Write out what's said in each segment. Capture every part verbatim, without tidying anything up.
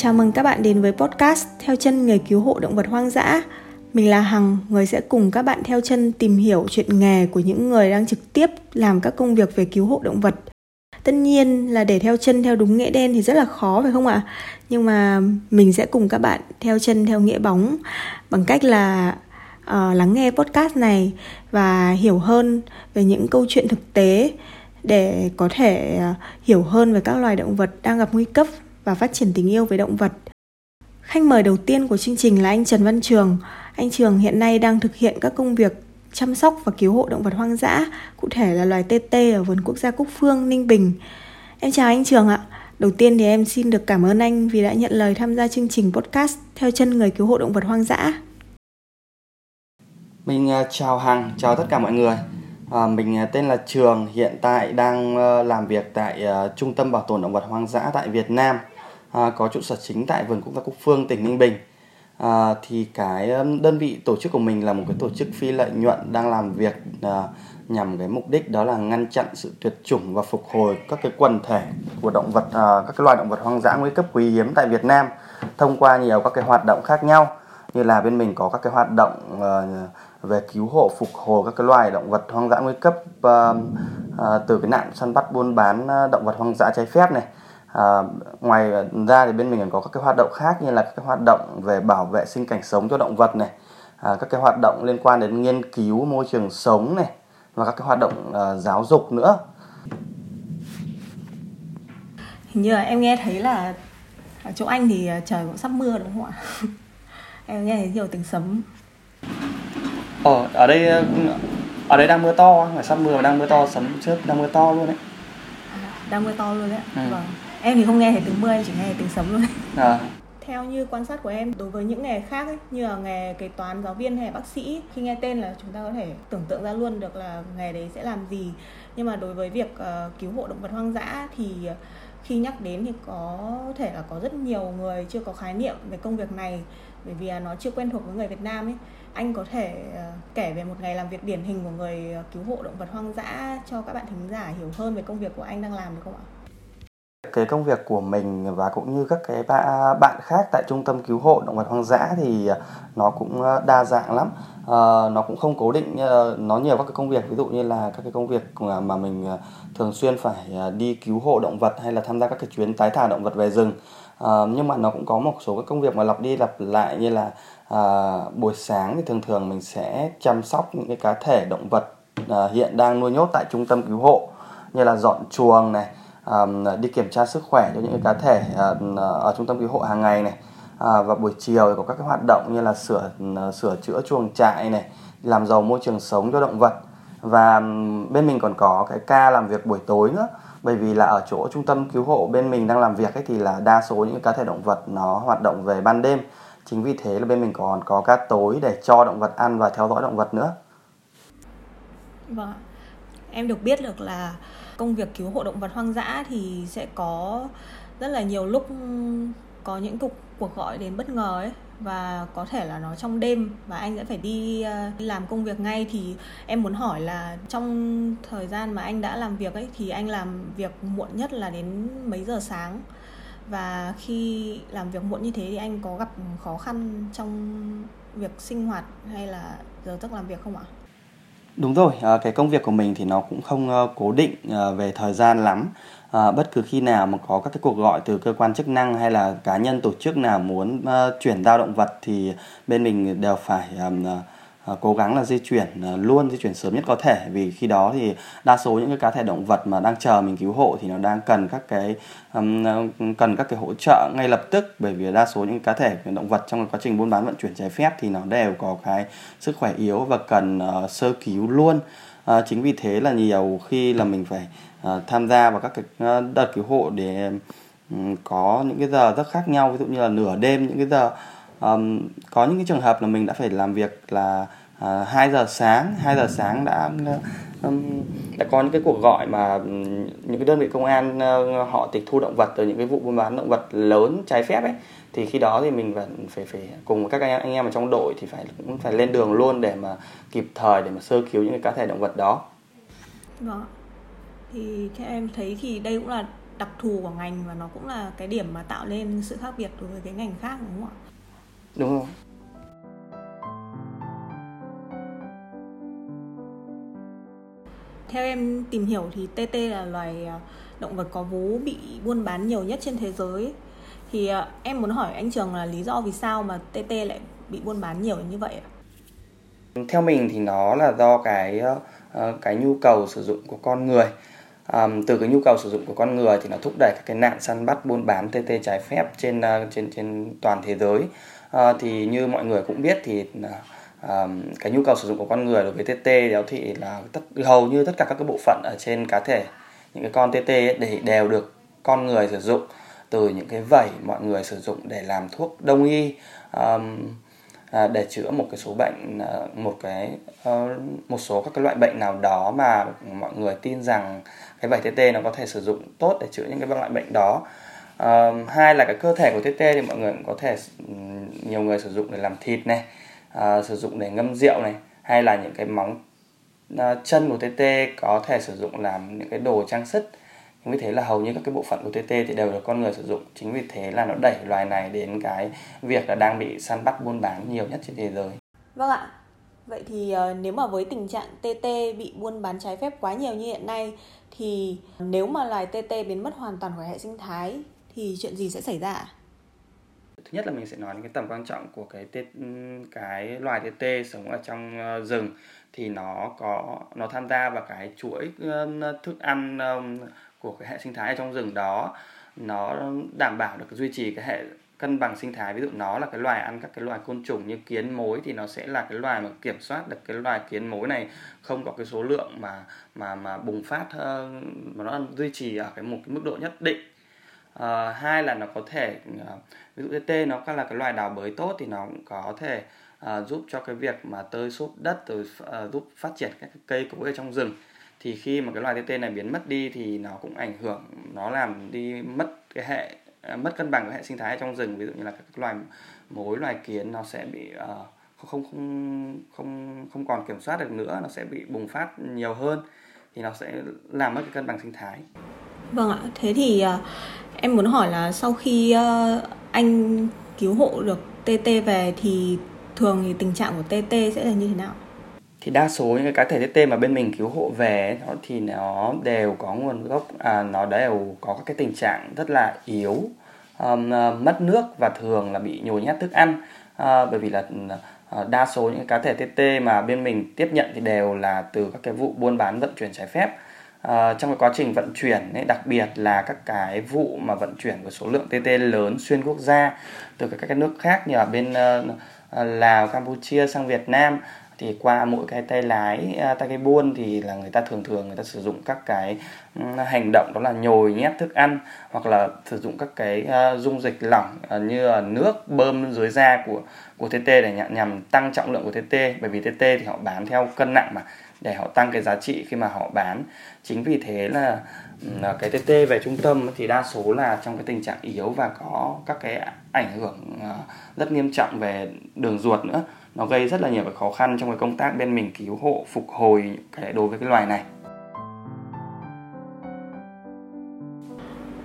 Chào mừng các bạn đến với podcast Theo chân nghề cứu hộ động vật hoang dã. Mình là Hằng, người sẽ cùng các bạn theo chân tìm hiểu chuyện nghề của những người đang trực tiếp làm các công việc về cứu hộ động vật. Tất nhiên là để theo chân theo đúng nghĩa đen thì rất là khó phải không ạ? Nhưng mà mình sẽ cùng các bạn theo chân theo nghĩa bóng bằng cách là uh, lắng nghe podcast này và hiểu hơn về những câu chuyện thực tế để có thể uh, hiểu hơn về các loài động vật đang gặp nguy cấp và phát triển tình yêu với động vật. Khách mời đầu tiên của chương trình là anh Trần Văn Trường. Anh Trường hiện nay đang thực hiện các công việc chăm sóc và cứu hộ động vật hoang dã, cụ thể là loài tê tê ở vườn quốc gia Cúc Phương, Ninh Bình. Em chào anh Trường ạ. Đầu tiên thì em xin được cảm ơn anh vì đã nhận lời tham gia chương trình podcast Theo chân người cứu hộ động vật hoang dã. Mình chào Hằng, chào tất cả mọi người. À, mình tên là Trường, hiện tại đang làm việc tại uh, Trung tâm bảo tồn động vật hoang dã tại Việt Nam, à, có trụ sở chính tại vườn quốc gia Cúc Phương, tỉnh Ninh Bình. À, thì cái đơn vị tổ chức của mình là một cái tổ chức phi lợi nhuận đang làm việc à, nhằm cái mục đích đó là ngăn chặn sự tuyệt chủng và phục hồi các cái quần thể của động vật, à, các cái loài động vật hoang dã nguy cấp quý hiếm tại Việt Nam thông qua nhiều các cái hoạt động khác nhau, như là bên mình có các cái hoạt động à, về cứu hộ phục hồi các cái loài động vật hoang dã nguy cấp à, à, từ cái nạn săn bắt buôn bán động vật hoang dã trái phép này. À, ngoài ra thì bên mình còn có các cái hoạt động khác như là các cái hoạt động về bảo vệ sinh cảnh sống cho động vật này, à, các cái hoạt động liên quan đến nghiên cứu môi trường sống này và các cái hoạt động à, giáo dục nữa. Hình như là em nghe thấy là ở chỗ anh thì trời cũng sắp mưa đúng không ạ? Em nghe thấy nhiều tiếng sấm. Ờ, ở đây ở đây đang mưa to, sắp mưa đang mưa to, sấm trước đang mưa to luôn đấy. Đang mưa to luôn đấy. Ừ. Vâng. Em thì không nghe thấy tiếng mưa, em chỉ nghe thấy tiếng sấm luôn. À. Theo như quan sát của em, đối với những nghề khác ấy, như là nghề kế toán, giáo viên hay bác sĩ, khi nghe tên là chúng ta có thể tưởng tượng ra luôn được là nghề đấy sẽ làm gì. Nhưng mà đối với việc uh, cứu hộ động vật hoang dã thì uh, khi nhắc đến thì có thể là có rất nhiều người chưa có khái niệm về công việc này, bởi vì uh, nó chưa quen thuộc với người Việt Nam ấy. Anh có thể uh, kể về một ngày làm việc điển hình của người uh, cứu hộ động vật hoang dã cho các bạn thính giả hiểu hơn về công việc của anh đang làm được không ạ? Cái công việc của mình và cũng như các cái bạn khác tại Trung tâm cứu hộ động vật hoang dã thì nó cũng đa dạng lắm, à, nó cũng không cố định, nó nhiều các cái công việc, ví dụ như là các cái công việc mà mình thường xuyên phải đi cứu hộ động vật hay là tham gia các cái chuyến tái thả động vật về rừng, à, nhưng mà nó cũng có một số các công việc mà lặp đi lặp lại, như là à, buổi sáng thì thường thường mình sẽ chăm sóc những cái cá thể động vật à, hiện đang nuôi nhốt tại Trung tâm cứu hộ, như là dọn chuồng này, đi kiểm tra sức khỏe cho những cá thể ở Trung tâm cứu hộ hàng ngày này, và buổi chiều có các cái hoạt động như là sửa sửa chữa chuồng trại này, làm giàu môi trường sống cho động vật. Và bên mình còn có cái ca làm việc buổi tối nữa, bởi vì là ở chỗ Trung tâm cứu hộ bên mình đang làm việc ấy thì là đa số những cá thể động vật nó hoạt động về ban đêm, chính vì thế là bên mình còn có ca tối để cho động vật ăn và theo dõi động vật nữa. Vâng, em được biết được là công việc cứu hộ động vật hoang dã thì sẽ có rất là nhiều lúc có những cuộc cuộc gọi đến bất ngờ ấy, và có thể là nó trong đêm và anh sẽ phải đi, đi làm công việc ngay. Thì em muốn hỏi là trong thời gian mà anh đã làm việc ấy thì anh làm việc muộn nhất là đến mấy giờ sáng, và khi làm việc muộn như thế thì anh có gặp khó khăn trong việc sinh hoạt hay là giờ giấc làm việc không ạ? Đúng rồi, cái công việc của mình thì nó cũng không cố định về thời gian lắm. Bất cứ khi nào mà có các cái cuộc gọi từ cơ quan chức năng hay là cá nhân tổ chức nào muốn chuyển giao động vật thì bên mình đều phải cố gắng là di chuyển luôn, di chuyển sớm nhất có thể. Vì khi đó thì đa số những cái cá thể động vật mà đang chờ mình cứu hộ thì nó đang cần các cái cần các cái hỗ trợ ngay lập tức, bởi vì đa số những cá thể động vật trong quá trình buôn bán vận chuyển trái phép thì nó đều có cái sức khỏe yếu và cần uh, sơ cứu luôn. Uh, chính vì thế là nhiều khi là mình phải uh, tham gia vào các cái uh, đợt cứu hộ để um, có những cái giờ rất khác nhau, ví dụ như là nửa đêm, những cái giờ Um, có những cái trường hợp là mình đã phải làm việc là uh, hai giờ sáng đã um, đã có những cái cuộc gọi mà um, những cái đơn vị công an uh, họ tịch thu động vật từ những cái vụ buôn bán động vật lớn trái phép ấy, thì khi đó thì mình vẫn phải phải cùng với các anh, anh em ở trong đội thì phải cũng phải lên đường luôn để mà kịp thời để mà sơ cứu những cái cá thể động vật đó. Đó. Thì theo em thấy thì đây cũng là đặc thù của ngành và nó cũng là cái điểm mà tạo nên sự khác biệt đối với cái ngành khác, đúng không ạ? Đúng không? Theo em tìm hiểu thì tê tê là loài động vật có vú bị buôn bán nhiều nhất trên thế giới. Thì em muốn hỏi anh Trường là lý do vì sao mà tê tê lại bị buôn bán nhiều như vậy ạ? Theo mình thì nó là do cái cái nhu cầu sử dụng của con người. À, từ cái nhu cầu sử dụng của con người thì nó thúc đẩy các cái nạn săn bắt buôn bán tê tê trái phép trên trên trên toàn thế giới. À, thì như mọi người cũng biết thì à, cái nhu cầu sử dụng của con người đối với tê tê đó thì là tất, hầu như tất cả các cái bộ phận ở trên cá thể những cái con tê tê để đều được con người sử dụng, từ những cái vẩy mọi người sử dụng để làm thuốc đông y, à, À, để chữa một cái số bệnh một cái một số các cái loại bệnh nào đó mà mọi người tin rằng cái vảy tê tê nó có thể sử dụng tốt để chữa những cái loại bệnh đó. À, hai là cái cơ thể của tê tê thì mọi người cũng có thể nhiều người sử dụng để làm thịt này, à, sử dụng để ngâm rượu này, hay là những cái móng à, chân của tê tê có thể sử dụng làm những cái đồ trang sức. Chính vì thế là hầu như các cái bộ phận của tê tê thì đều được con người sử dụng. Chính vì thế là nó đẩy loài này đến cái việc là đang bị săn bắt buôn bán nhiều nhất trên thế giới. Vâng ạ. Vậy thì nếu mà với tình trạng tê tê bị buôn bán trái phép quá nhiều như hiện nay, thì nếu mà loài tê tê biến mất hoàn toàn khỏi hệ sinh thái thì chuyện gì sẽ xảy ra? Thứ nhất là mình sẽ nói đến cái tầm quan trọng của cái tê, cái loài tê tê sống ở trong rừng, thì nó có nó tham gia vào cái chuỗi thức ăn của cái hệ sinh thái ở trong rừng đó. Nó đảm bảo được duy trì cái hệ cân bằng sinh thái. Ví dụ nó là cái loài ăn các cái loài côn trùng như kiến mối, thì nó sẽ là cái loài mà kiểm soát được cái loài kiến mối này không có cái số lượng mà mà mà bùng phát, mà nó duy trì ở cái một cái mức độ nhất định. À, hai là nó có thể, ví dụ tê tê nó là cái loài đào bới tốt thì nó cũng có thể à, giúp cho cái việc mà tơi xốp đất, rồi à, giúp phát triển các cái cây cối ở trong rừng. Thì khi mà cái loài tê tê này biến mất đi thì nó cũng ảnh hưởng, nó làm đi mất cái hệ mất cân bằng cái hệ sinh thái trong rừng. Ví dụ như là các loài mối, loài kiến nó sẽ bị uh, không không không không còn kiểm soát được nữa, nó sẽ bị bùng phát nhiều hơn, thì nó sẽ làm mất cái cân bằng sinh thái. Vâng ạ, thế thì uh, em muốn hỏi là sau khi uh, anh cứu hộ được tê tê về thì thường thì tình trạng của tê tê sẽ là như thế nào? Thì đa số những cái cá thể tê tê mà bên mình cứu hộ về nó thì nó đều có nguồn gốc, à, nó đều có các cái tình trạng rất là yếu, um, mất nước và thường là bị nhồi nhét thức ăn. À, bởi vì là à, đa số những cái cá thể tê tê mà bên mình tiếp nhận thì đều là từ các cái vụ buôn bán vận chuyển trái phép. À, trong cái quá trình vận chuyển ấy, đặc biệt là các cái vụ mà vận chuyển với số lượng tê tê lớn xuyên quốc gia từ các cái nước khác như là bên uh, Lào, Campuchia sang Việt Nam, thì qua mỗi cái tay lái, tay cái buôn thì là người ta thường thường người ta sử dụng các cái hành động đó là nhồi nhét thức ăn, hoặc là sử dụng các cái dung dịch lỏng như là nước bơm dưới da của của tê tê để nhằm tăng trọng lượng của tê tê. Bởi vì tê tê thì họ bán theo cân nặng mà, để họ tăng cái giá trị khi mà họ bán. Chính vì thế là cái tê tê về trung tâm thì đa số là trong cái tình trạng yếu và có các cái ảnh hưởng rất nghiêm trọng về đường ruột nữa. Nó gây rất là nhiều cái khó khăn trong cái công tác bên mình cứu hộ, phục hồi cái đối với cái loài này.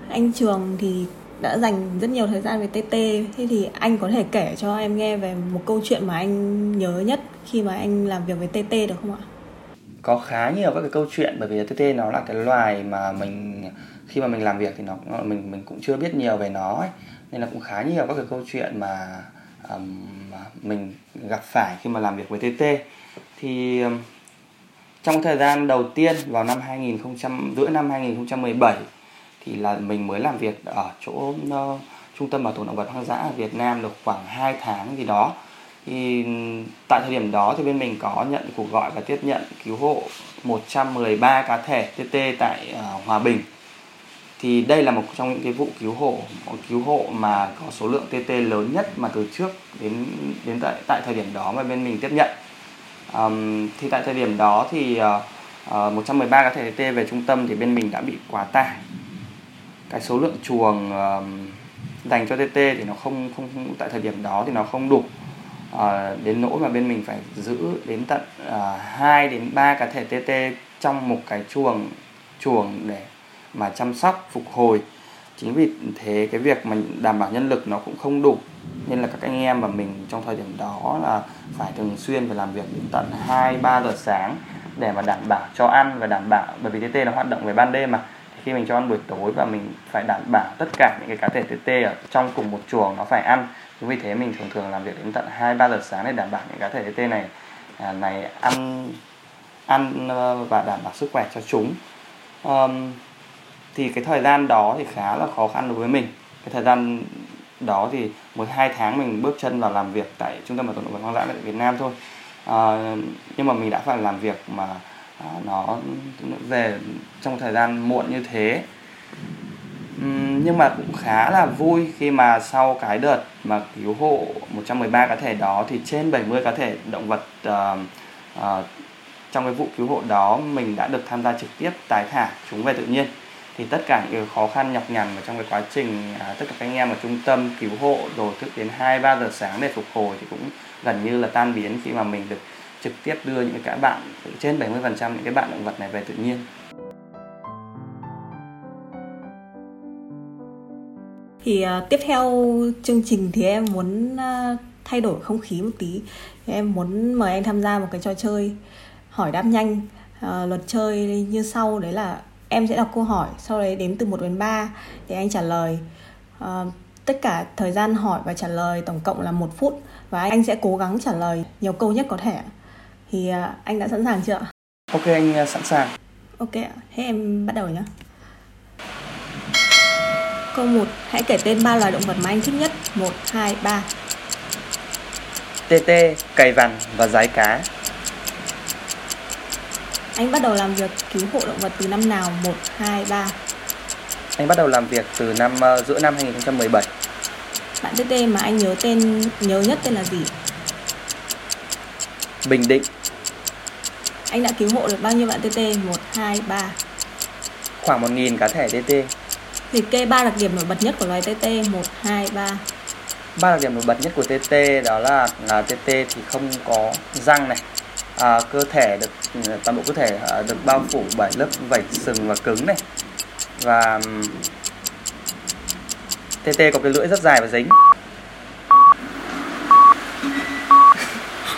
Anh Trường thì đã dành rất nhiều thời gian về tê tê. Thế thì anh có thể kể cho em nghe về một câu chuyện mà anh nhớ nhất khi mà anh làm việc với tê tê được không ạ? Có khá nhiều các cái câu chuyện, bởi vì tê tê nó là cái loài mà mình khi mà mình làm việc thì nó mình mình cũng chưa biết nhiều về nó ấy. Nên là cũng khá nhiều các cái câu chuyện mà um, mình gặp phải khi mà làm việc với tê tê. Thì um, trong thời gian đầu tiên vào năm hai nghìn không trăm giữa năm hai nghìn không trăm mười bảy thì là mình mới làm việc ở chỗ uh, Trung tâm Bảo tồn Động vật Hoang dã ở Việt Nam được khoảng hai tháng gì đó. Thì tại thời điểm đó thì bên mình có nhận cuộc gọi và tiếp nhận cứu hộ một trăm mười ba cá thể tê tê tại uh, Hòa Bình. Thì đây là một trong những cái vụ cứu hộ cứu hộ mà có số lượng tê tê lớn nhất mà từ trước đến đến tại tại thời điểm đó mà bên mình tiếp nhận. Um, thì tại thời điểm đó thì uh, một trăm mười ba cá thể tê tê về trung tâm thì bên mình đã bị quá tải. Cái số lượng chuồng uh, dành cho tê tê thì nó không không tại thời điểm đó thì nó không đủ. À, đến nỗi mà bên mình phải giữ đến tận à, hai đến ba cá thể tê tê trong một cái chuồng chuồng để mà chăm sóc, phục hồi. Chính vì thế cái việc mà đảm bảo nhân lực nó cũng không đủ, nên là các anh em và mình trong thời điểm đó là phải thường xuyên phải làm việc đến tận hai ba giờ sáng để mà đảm bảo cho ăn và đảm bảo, bởi vì tê tê nó hoạt động về ban đêm mà, thì khi mình cho ăn buổi tối và mình phải đảm bảo tất cả những cái cá thể tê tê ở trong cùng một chuồng nó phải ăn. Chính vì thế mình thường thường làm việc đến tận hai ba giờ sáng để đảm bảo những cá thể tê tê này này ăn ăn và đảm bảo sức khỏe cho chúng. Um, thì cái thời gian đó thì khá là khó khăn đối với mình. Cái thời gian đó thì mới hai tháng mình bước chân vào làm việc tại Trung tâm bảo tồn động vật hoang dã tại Việt Nam thôi. À, nhưng mà mình đã phải làm việc mà à, nó về trong thời gian muộn như thế. Uhm, nhưng mà cũng khá là vui khi mà sau cái đợt mà cứu hộ một trăm mười ba cá thể đó thì trên bảy mươi cá thể động vật à, à, trong cái vụ cứu hộ đó mình đã được tham gia trực tiếp tái thả chúng về tự nhiên. Thì tất cả những khó khăn nhọc nhằn trong cái quá trình à, tất cả các anh em ở trung tâm cứu hộ rồi thức đến hai ba giờ sáng để phục hồi thì cũng gần như là tan biến khi mà mình được trực tiếp đưa những cái bạn trên bảy mươi phần trăm những cái bạn động vật này về tự nhiên. Thì uh, tiếp theo chương trình thì em muốn uh, thay đổi không khí một tí. Thì em muốn mời anh tham gia một cái trò chơi hỏi đáp nhanh. Uh, luật chơi như sau, đấy là em sẽ đọc câu hỏi, sau đấy đếm từ một đến ba để anh trả lời. À, tất cả thời gian hỏi và trả lời tổng cộng là một phút. Và anh sẽ cố gắng trả lời nhiều câu nhất có thể. Thì à, anh đã sẵn sàng chưa ạ? Ok, anh sẵn sàng. Ok ạ, thế em bắt đầu nhé. Câu một, hãy kể tên ba loài động vật mà anh thích nhất. Một, hai, ba. Tê tê, cầy vằn và giái cá. Anh bắt đầu làm việc cứu hộ động vật từ năm nào? Một, hai, ba. Anh bắt đầu làm việc từ năm uh, giữa năm hai không một bảy. Bạn tê tê mà anh nhớ tên nhớ nhất tên là gì? Bình Định. Anh đã cứu hộ được bao nhiêu bạn tê tê? Một, hai, ba. Khoảng một nghìn cá thể tê tê. Liệt kê ba đặc điểm nổi bật nhất của loài tê tê. Một, hai, ba. Ba đặc điểm nổi bật nhất của tê tê đó là, là tê tê thì không có răng này. À, cơ thể được toàn bộ cơ thể à, được bao phủ bởi lớp vảy sừng và cứng này, và tê tê có cái lưỡi rất dài và dính.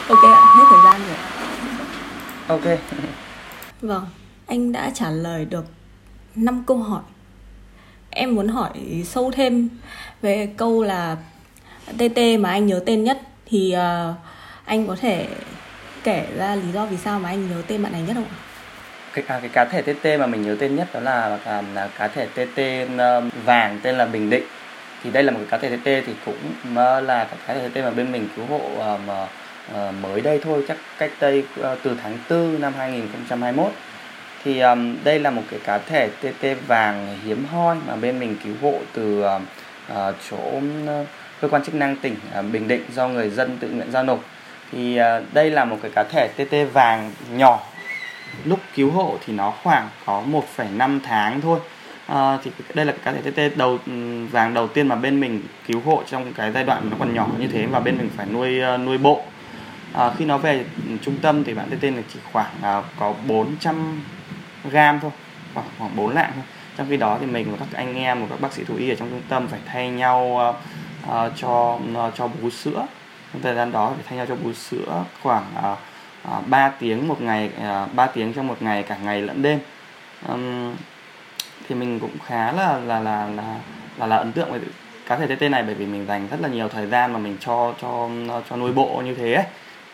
Ok ạ, hết thời gian rồi. Ok. Vâng, anh đã trả lời được năm câu hỏi. Em muốn hỏi sâu thêm về câu là tê tê mà anh nhớ tên nhất, thì uh, anh có thể kể ra lý do vì sao mà anh nhớ tên bạn này nhất không ạ? Cái, cái cá thể tê tê mà mình nhớ tên nhất đó là, là, là cá thể tê tê vàng tên là Bình Định. Thì đây là một cái cá thể tê tê thì cũng là cái cá thể tê tê mà bên mình cứu hộ mà, mà mới đây thôi, chắc cách đây từ tháng tư năm hai không hai mốt. Thì um, đây là một cái cá thể tê tê vàng hiếm hoi mà bên mình cứu hộ từ uh, chỗ cơ quan chức năng tỉnh uh, Bình Định do người dân tự nguyện giao nộp. Thì đây là một cái cá thể tê tê vàng nhỏ, lúc cứu hộ thì nó khoảng có một phẩy năm tháng thôi. À, thì đây là cái cá thể tê tê đầu vàng đầu tiên mà bên mình cứu hộ trong cái giai đoạn nó còn nhỏ như thế, và bên mình phải nuôi nuôi bộ. À, khi nó về trung tâm thì bạn tê tê này chỉ khoảng có bốn trăm gram thôi, khoảng khoảng bốn lạng thôi. Trong khi đó thì mình và các anh em và các bác sĩ thú y ở trong trung tâm phải thay nhau uh, cho uh, cho bú sữa. Trong thời gian đó phải thay nhau cho bú sữa khoảng uh, ba tiếng một ngày, uh, ba tiếng trong một ngày, cả ngày lẫn đêm. Um, thì mình cũng khá là là là là là, là ấn tượng với cá thể tê tê này, bởi vì mình dành rất là nhiều thời gian mà mình cho cho cho nuôi bộ như thế ấy.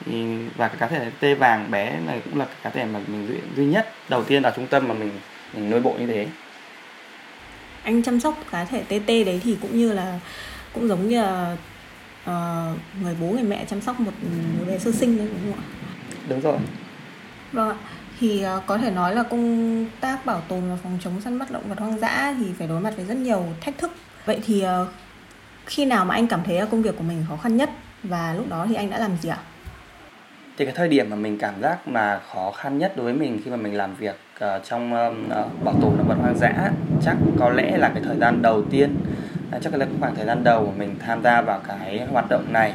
Thì, và cái cá thể tê tê vàng bé này cũng là cá thể mà mình duy, duy nhất đầu tiên ở trung tâm mà mình mình nuôi bộ như thế. Anh chăm sóc cá thể tê tê đấy thì cũng như là cũng giống như là Uh, người bố người mẹ chăm sóc một đứa bé sơ sinh đấy, đúng không ạ? Đúng rồi. Vâng ạ. Thì uh, có thể nói là công tác bảo tồn và phòng chống săn bắt động vật hoang dã thì phải đối mặt với rất nhiều thách thức. Vậy thì uh, khi nào mà anh cảm thấy công việc của mình khó khăn nhất, và lúc đó thì anh đã làm gì ạ? Thì cái thời điểm mà mình cảm giác mà khó khăn nhất đối với mình khi mà mình làm việc uh, trong uh, bảo tồn động vật hoang dã chắc có lẽ là cái thời gian đầu tiên, chắc là khoảng thời gian đầu của mình tham gia vào cái hoạt động này.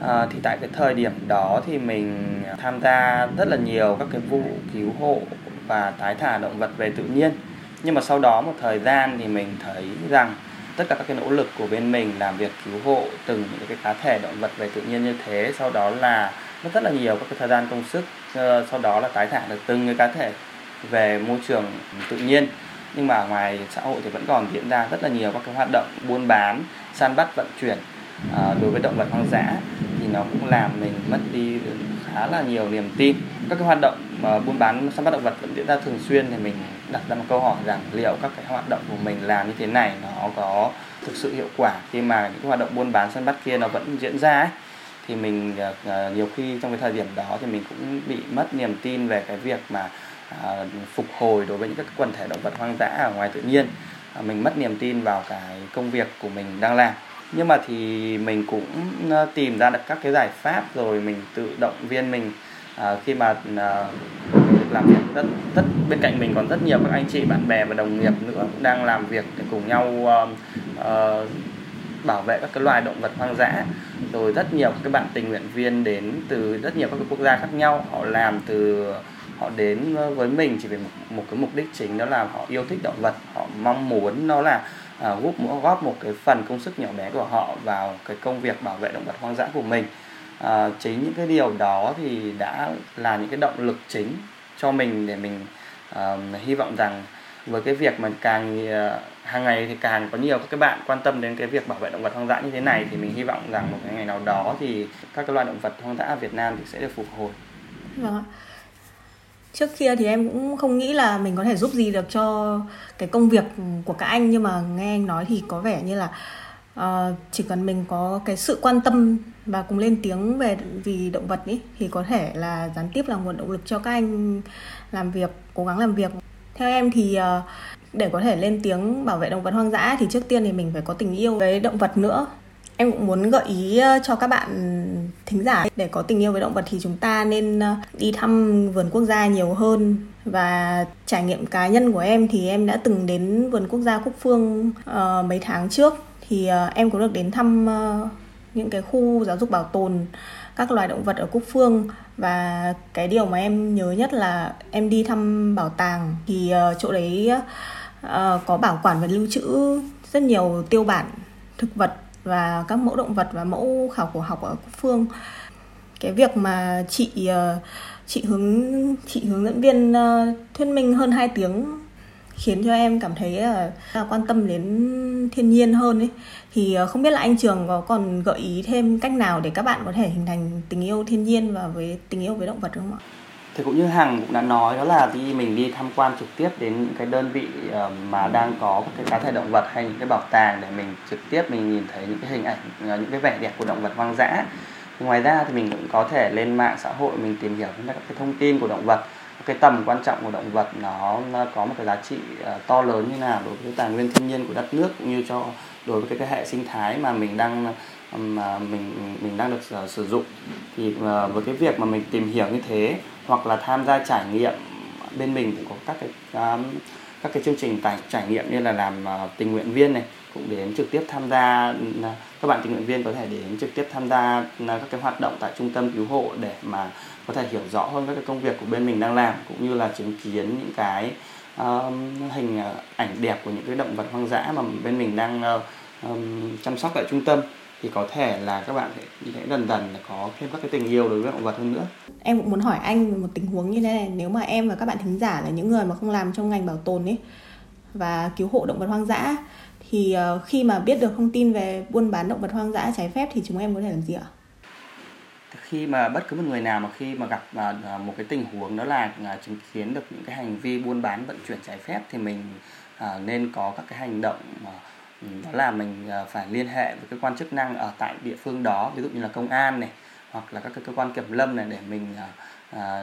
À, thì tại cái thời điểm đó thì mình tham gia rất là nhiều các cái vụ cứu hộ và tái thả động vật về tự nhiên. Nhưng mà sau đó một thời gian thì mình thấy rằng tất cả các cái nỗ lực của bên mình làm việc cứu hộ từng những cái cá thể động vật về tự nhiên như thế, sau đó là mất rất là nhiều các cái thời gian công sức, sau đó là tái thả được từng cái cá thể về môi trường tự nhiên. Nhưng mà ngoài xã hội thì vẫn còn diễn ra rất là nhiều các cái hoạt động buôn bán, săn bắt, vận chuyển đối với động vật hoang dã, thì nó cũng làm mình mất đi khá là nhiều niềm tin. Các cái hoạt động mà buôn bán, săn bắt động vật vẫn diễn ra thường xuyên, thì mình đặt ra một câu hỏi rằng liệu các cái hoạt động của mình làm như thế này nó có thực sự hiệu quả khi mà những hoạt động buôn bán săn bắt kia nó vẫn diễn ra ấy. Thì mình nhiều khi trong cái thời điểm đó thì mình cũng bị mất niềm tin về cái việc mà phục hồi đối với những các quần thể động vật hoang dã ở ngoài tự nhiên. Mình mất niềm tin vào cái công việc của mình đang làm. Nhưng mà thì mình cũng tìm ra được các cái giải pháp, rồi mình tự động viên mình. À, khi mà à, làm việc rất, rất bên cạnh mình còn rất nhiều các anh chị, bạn bè và đồng nghiệp nữa đang làm việc để cùng nhau à, à, bảo vệ các cái loài động vật hoang dã. Rồi rất nhiều các bạn tình nguyện viên đến từ rất nhiều các quốc gia khác nhau, họ làm từ họ đến với mình chỉ vì một, một cái mục đích chính, đó là họ yêu thích động vật, họ mong muốn nó là à, góp, góp một cái phần công sức nhỏ bé của họ vào cái công việc bảo vệ động vật hoang dã của mình. À, chính những cái điều đó thì đã là những cái động lực chính cho mình để mình à, hy vọng rằng với cái việc mà càng hàng ngày thì càng có nhiều các bạn quan tâm đến cái việc bảo vệ động vật hoang dã như thế này, thì mình hy vọng rằng một ngày nào đó thì các cái loài động vật hoang dã ở Việt Nam thì sẽ được phục hồi. Vâng ạ. Trước kia thì em cũng không nghĩ là mình có thể giúp gì được cho cái công việc của các anh, nhưng mà nghe anh nói thì có vẻ như là Uh, chỉ cần mình có cái sự quan tâm và cùng lên tiếng về vì động vật ý, thì có thể là gián tiếp là nguồn động lực cho các anh làm việc, cố gắng làm việc. Theo em thì uh, để có thể lên tiếng bảo vệ động vật hoang dã thì trước tiên thì mình phải có tình yêu với động vật nữa. Em cũng muốn gợi ý cho các bạn thính giả, để có tình yêu với động vật thì chúng ta nên đi thăm vườn quốc gia nhiều hơn. Và trải nghiệm cá nhân của em thì em đã từng đến vườn quốc gia Cúc Phương uh, mấy tháng trước. Thì em có được đến thăm những cái khu giáo dục bảo tồn các loài động vật ở Cúc Phương. Và cái điều mà em nhớ nhất là em đi thăm bảo tàng. Thì chỗ đấy có bảo quản và lưu trữ rất nhiều tiêu bản thực vật và các mẫu động vật và mẫu khảo cổ học ở Cúc Phương. Cái việc mà chị, chị, hướng, chị hướng dẫn viên thuyết minh hơn hai tiếng khiến cho em cảm thấy là quan tâm đến thiên nhiên hơn ấy. Thì không biết là anh Trường có còn gợi ý thêm cách nào để các bạn có thể hình thành tình yêu thiên nhiên và với tình yêu với động vật không ạ? Thì cũng như Hằng cũng đã nói, đó là đi mình đi tham quan trực tiếp đến những cái đơn vị mà đang có cái cá thể động vật hay những cái bảo tàng, để mình trực tiếp mình nhìn thấy những cái hình ảnh, những cái vẻ đẹp của động vật hoang dã. Ngoài ra thì mình cũng có thể lên mạng xã hội mình tìm hiểu các cái thông tin của động vật, cái tầm quan trọng của động vật, nó có một cái giá trị to lớn như nào đối với tài nguyên thiên nhiên của đất nước, cũng như cho đối với cái, cái hệ sinh thái mà mình đang mà mình mình đang được sử dụng. Thì với cái việc mà mình tìm hiểu như thế, hoặc là tham gia trải nghiệm, bên mình cũng có các cái các cái chương trình trải trải nghiệm như là làm tình nguyện viên này, cũng đến trực tiếp tham gia. Các bạn tình nguyện viên có thể đến trực tiếp tham gia các cái hoạt động tại trung tâm cứu hộ để mà có thể hiểu rõ hơn các cái công việc của bên mình đang làm, cũng như là chứng kiến những cái uh, hình ảnh đẹp của những cái động vật hoang dã mà bên mình đang uh, um, chăm sóc tại trung tâm. Thì có thể là các bạn sẽ dần dần có thêm các cái tình yêu đối với động vật hơn nữa. Em cũng muốn hỏi anh một tình huống như thế này, nếu mà em và các bạn thính giả là những người mà không làm trong ngành bảo tồn ấy và cứu hộ động vật hoang dã, thì uh, khi mà biết được thông tin về buôn bán động vật hoang dã trái phép thì chúng em có thể làm gì ạ? Khi mà bất cứ một người nào mà khi mà gặp một cái tình huống đó là chứng kiến được những cái hành vi buôn bán, vận chuyển trái phép, thì mình nên có các cái hành động, đó là mình phải liên hệ với cơ quan chức năng ở tại địa phương đó, ví dụ như là công an này, hoặc là các cái cơ quan kiểm lâm này, để mình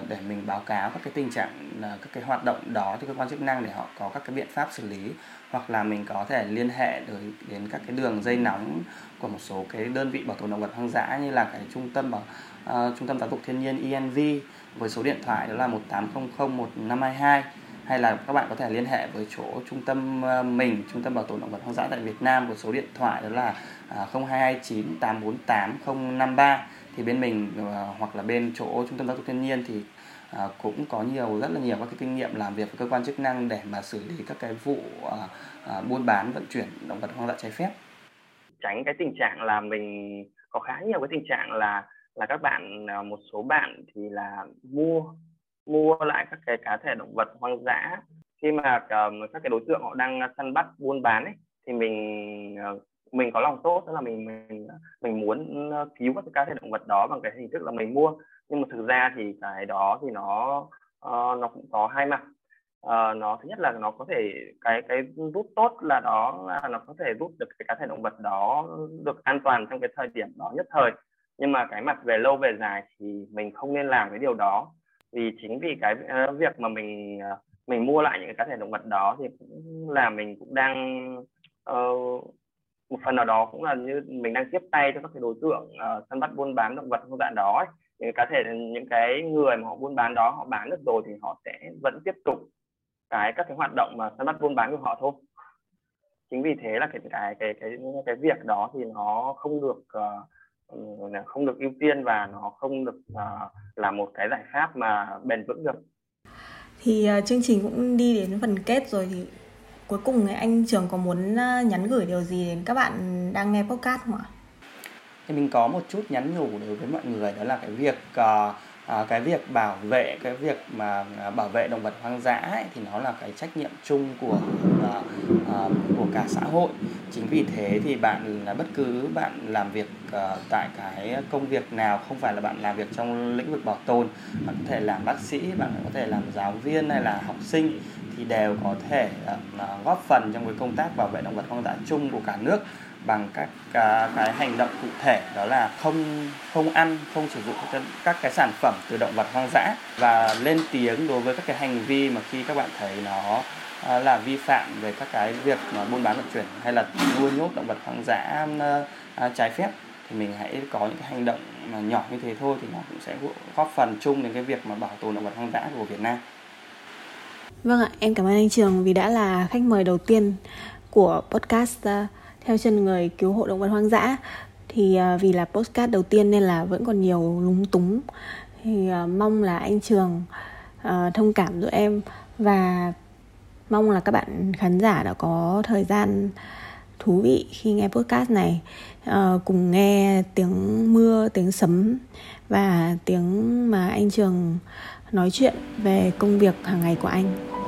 để mình báo cáo các cái tình trạng, các cái hoạt động đó cho cơ quan chức năng để họ có các cái biện pháp xử lý. Hoặc là mình có thể liên hệ đến các cái đường dây nóng của một số cái đơn vị bảo tồn động vật hoang dã, như là cái trung tâm bảo uh, trung tâm giáo dục thiên nhiên E N V với số điện thoại đó là một tám không không một năm hai hai, hay là các bạn có thể liên hệ với chỗ trung tâm uh, mình, trung tâm bảo tồn động vật hoang dã tại Việt Nam với số điện thoại đó là uh, không hai hai chín tám bốn tám không năm ba. Thì bên mình uh, hoặc là bên chỗ trung tâm giáo dục thiên nhiên thì à, cũng có nhiều rất là nhiều các cái kinh nghiệm làm việc với cơ quan chức năng để mà xử lý các cái vụ à, à, buôn bán vận chuyển động vật hoang dã trái phép. Tránh cái tình trạng là mình có khá nhiều cái tình trạng là là các bạn, một số bạn thì là mua mua lại các cái cá thể động vật hoang dã khi mà các cái đối tượng họ đang săn bắt buôn bán ấy, thì mình mình có lòng tốt, tức là mình mình mình muốn cứu các cái cá thể động vật đó bằng cái hình thức là mình mua, nhưng mà thực ra thì cái đó thì nó nó cũng có hai mặt. Uh, nó thứ nhất là nó có thể cái cái rút tốt là đó là nó có thể rút được cái cá thể động vật đó được an toàn trong cái thời điểm đó nhất thời, nhưng mà cái mặt về lâu về dài thì mình không nên làm cái điều đó, vì chính vì cái uh, việc mà mình uh, mình mua lại những cái cá thể động vật đó thì cũng là mình cũng đang uh, một phần nào đó cũng là như mình đang tiếp tay cho các cái đối tượng uh, săn bắt buôn bán động vật hoang dã đó ấy. Những cái thể những cái người mà họ buôn bán đó họ bán được rồi thì họ sẽ vẫn tiếp tục cái các cái hoạt động mà săn bắt buôn bán của họ thôi. Chính vì thế là cái cái cái cái, cái việc đó thì nó không được uh, không được ưu tiên và nó không được uh, là một cái giải pháp mà bền vững được. Thì uh, chương trình cũng đi đến phần kết rồi, thì cuối cùng anh Trường có muốn nhắn gửi điều gì đến các bạn đang nghe podcast không ạ? Thì mình có một chút nhắn nhủ đối với mọi người, đó là cái việc uh, À, cái việc bảo vệ cái việc mà à, bảo vệ động vật hoang dã ấy, thì nó là cái trách nhiệm chung của à, à, của cả xã hội. Chính vì thế thì bạn là bất cứ bạn làm việc à, tại cái công việc nào, không phải là bạn làm việc trong lĩnh vực bảo tồn, bạn có thể làm bác sĩ, bạn có thể làm giáo viên hay là học sinh, thì đều có thể à, góp phần trong cái công tác bảo vệ động vật hoang dã chung của cả nước bằng các à, cái hành động cụ thể, đó là không không ăn, không sử dụng các, các cái sản phẩm từ động vật hoang dã, và lên tiếng đối với các cái hành vi mà khi các bạn thấy nó à, là vi phạm về các cái việc mà buôn bán vận chuyển hay là nuôi nhốt động vật hoang dã à, trái phép, thì mình hãy có những cái hành động mà nhỏ như thế thôi, thì nó cũng sẽ góp phần chung đến cái việc mà bảo tồn động vật hoang dã của Việt Nam. Vâng ạ, em cảm ơn anh Trường vì đã là khách mời đầu tiên của podcast Theo chân người cứu hộ động vật hoang dã. Thì vì là podcast đầu tiên nên là vẫn còn nhiều lúng túng, thì mong là anh Trường thông cảm giúp em, và mong là các bạn khán giả đã có thời gian thú vị khi nghe podcast này, cùng nghe tiếng mưa, tiếng sấm và tiếng mà anh Trường nói chuyện về công việc hàng ngày của anh.